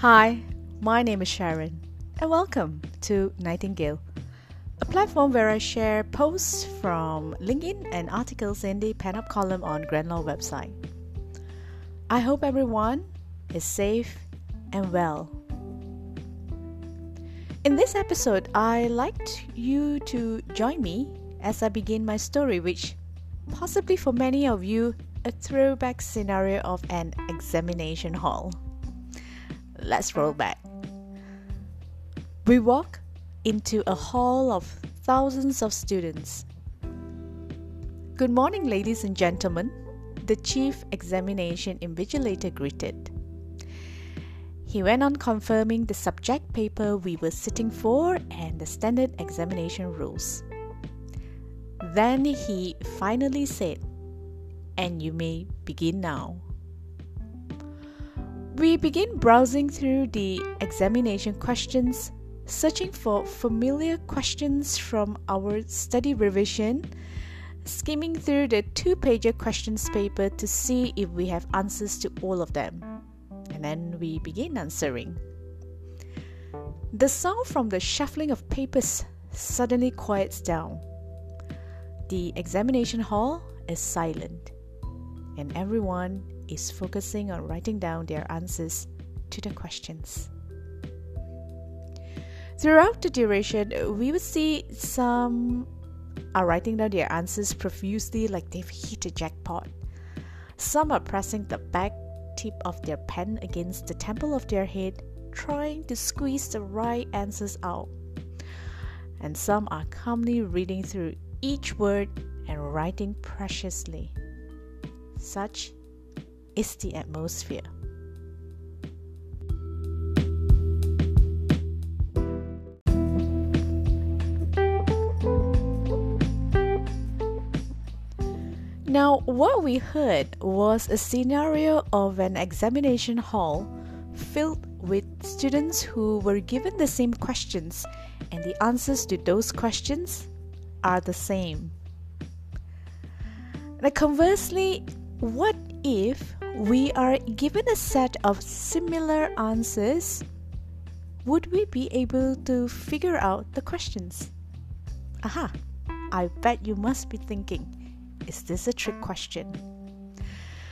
Hi, my name is Sharon, and welcome to Nightingale, a platform where I share posts from LinkedIn and articles in the Pen-Up column on GrandLaw website. I hope everyone is safe and well. In this episode, I'd like you to join me as I begin my story, which possibly for many of you, a throwback scenario of an examination hall. Let's roll back. We walk into a hall of thousands of students. "Good morning, ladies and gentlemen," the chief examination invigilator greeted. He went on confirming the subject paper we were sitting for and the standard examination rules. Then he finally said, "And you may begin now." We begin browsing through the examination questions, searching for familiar questions from our study revision, skimming through the two-pager questions paper to see if we have answers to all of them. And then we begin answering. The sound from the shuffling of papers suddenly quiets down. The examination hall is silent, and everyone is focusing on writing down their answers to the questions. Throughout the duration, we would see some are writing down their answers profusely like they've hit a jackpot. Some are pressing the back tip of their pen against the temple of their head, trying to squeeze the right answers out. And some are calmly reading through each word and writing preciously. Such is the atmosphere. Now, what we heard was a scenario of an examination hall filled with students who were given the same questions, and the answers to those questions are the same. Now, conversely, what if we are given a set of similar answers? Would we be able to figure out the questions? Aha! I bet you must be thinking, is this a trick question?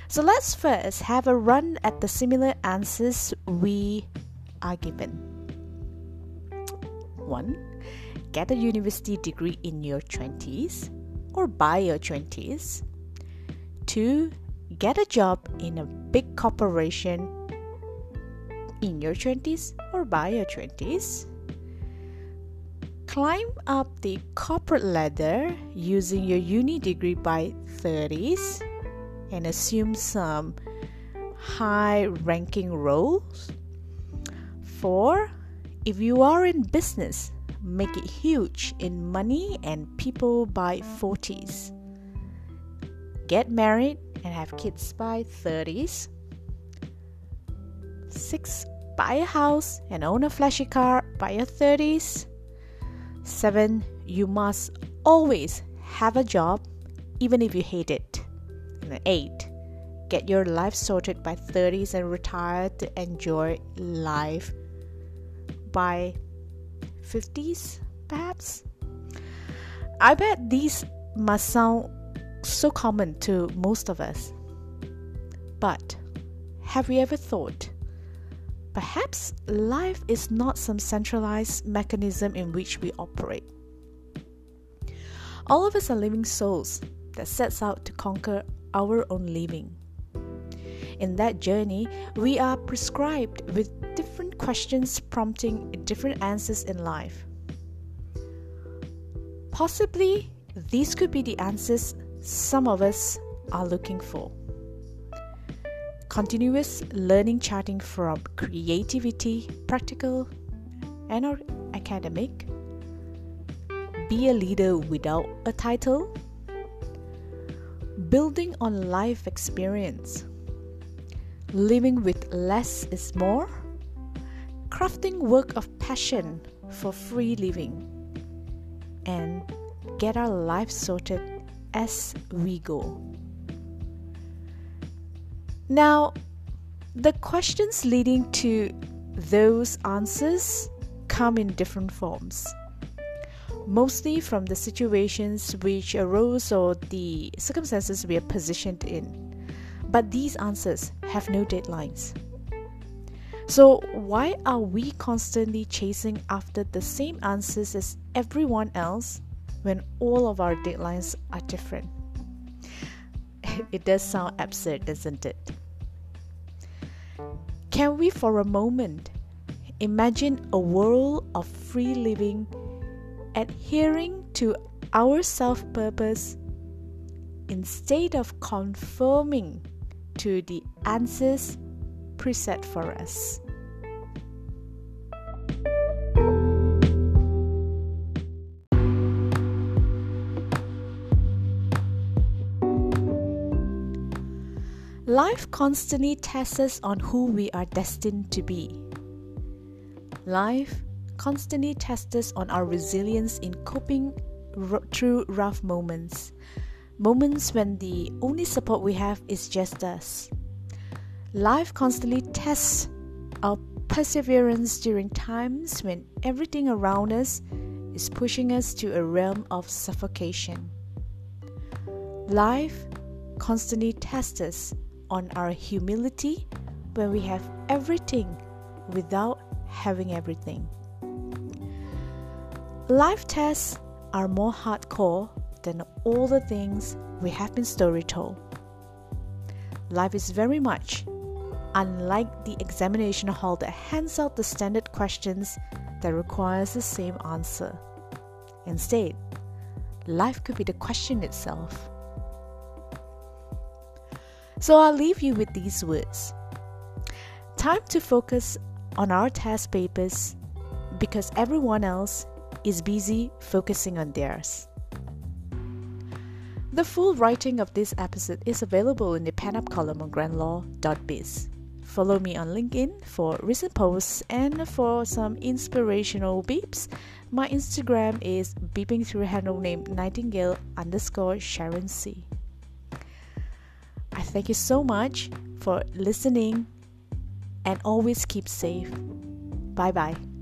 So let's first have a run at the similar answers we are given. 1. Get a university degree in your 20s or by your 20s. 2. Get a job in a big corporation in your 20s or by your 20s. Climb up the corporate ladder using your uni degree by 30s and assume some high-ranking roles. 4. If you are in business, make it huge in money and people by 40s. Get married and have kids by 30s. 6. Buy a house and own a flashy car by your 30s. 7. You must always have a job, even if you hate it. And 8. Get your life sorted by 30s and retire to enjoy life by 50s, perhaps. I bet these must sound so common to most of us. But have we ever thought, perhaps life is not some centralized mechanism in which we operate? All of us are living souls that sets out to conquer our own living. In that journey, we are prescribed with different questions prompting different answers in life. Possibly, these could be the answers some of us are looking for. Continuous learning charting from creativity, practical and or academic. Be a leader without a title. Building on life experience. Living with less is more. Crafting work of passion for free living. And get our life sorted as we go. Now, the questions leading to Those answers come in different forms, mostly from the situations which arose or the circumstances we are positioned in. But these answers have no deadlines. So why are we constantly chasing after the same answers as everyone else when all of our deadlines are different? It does sound absurd, doesn't it? Can we for a moment imagine a world of free living, adhering to our self-purpose instead of conforming to the answers preset for us? Life constantly tests us on who we are destined to be. Life constantly tests us on our resilience in coping through rough moments. Moments when the only support we have is just us. Life constantly tests our perseverance during times when everything around us is pushing us to a realm of suffocation. Life constantly tests us on our humility when we have everything without having everything. Life tests are more hardcore than all the things we have been storytold. Life is very much unlike the examination hall that hands out the standard questions that requires the same answer. Instead, life could be the question itself. So I'll leave you with these words. Time to focus on our test papers because everyone else is busy focusing on theirs. The full writing of this episode is available in the pen-up column on grandlaw.biz. Follow me on LinkedIn for recent posts and for some inspirational beeps. My Instagram is beeping through handle name Nightingale_SharonC. I thank you so much for listening and always keep safe. Bye-bye.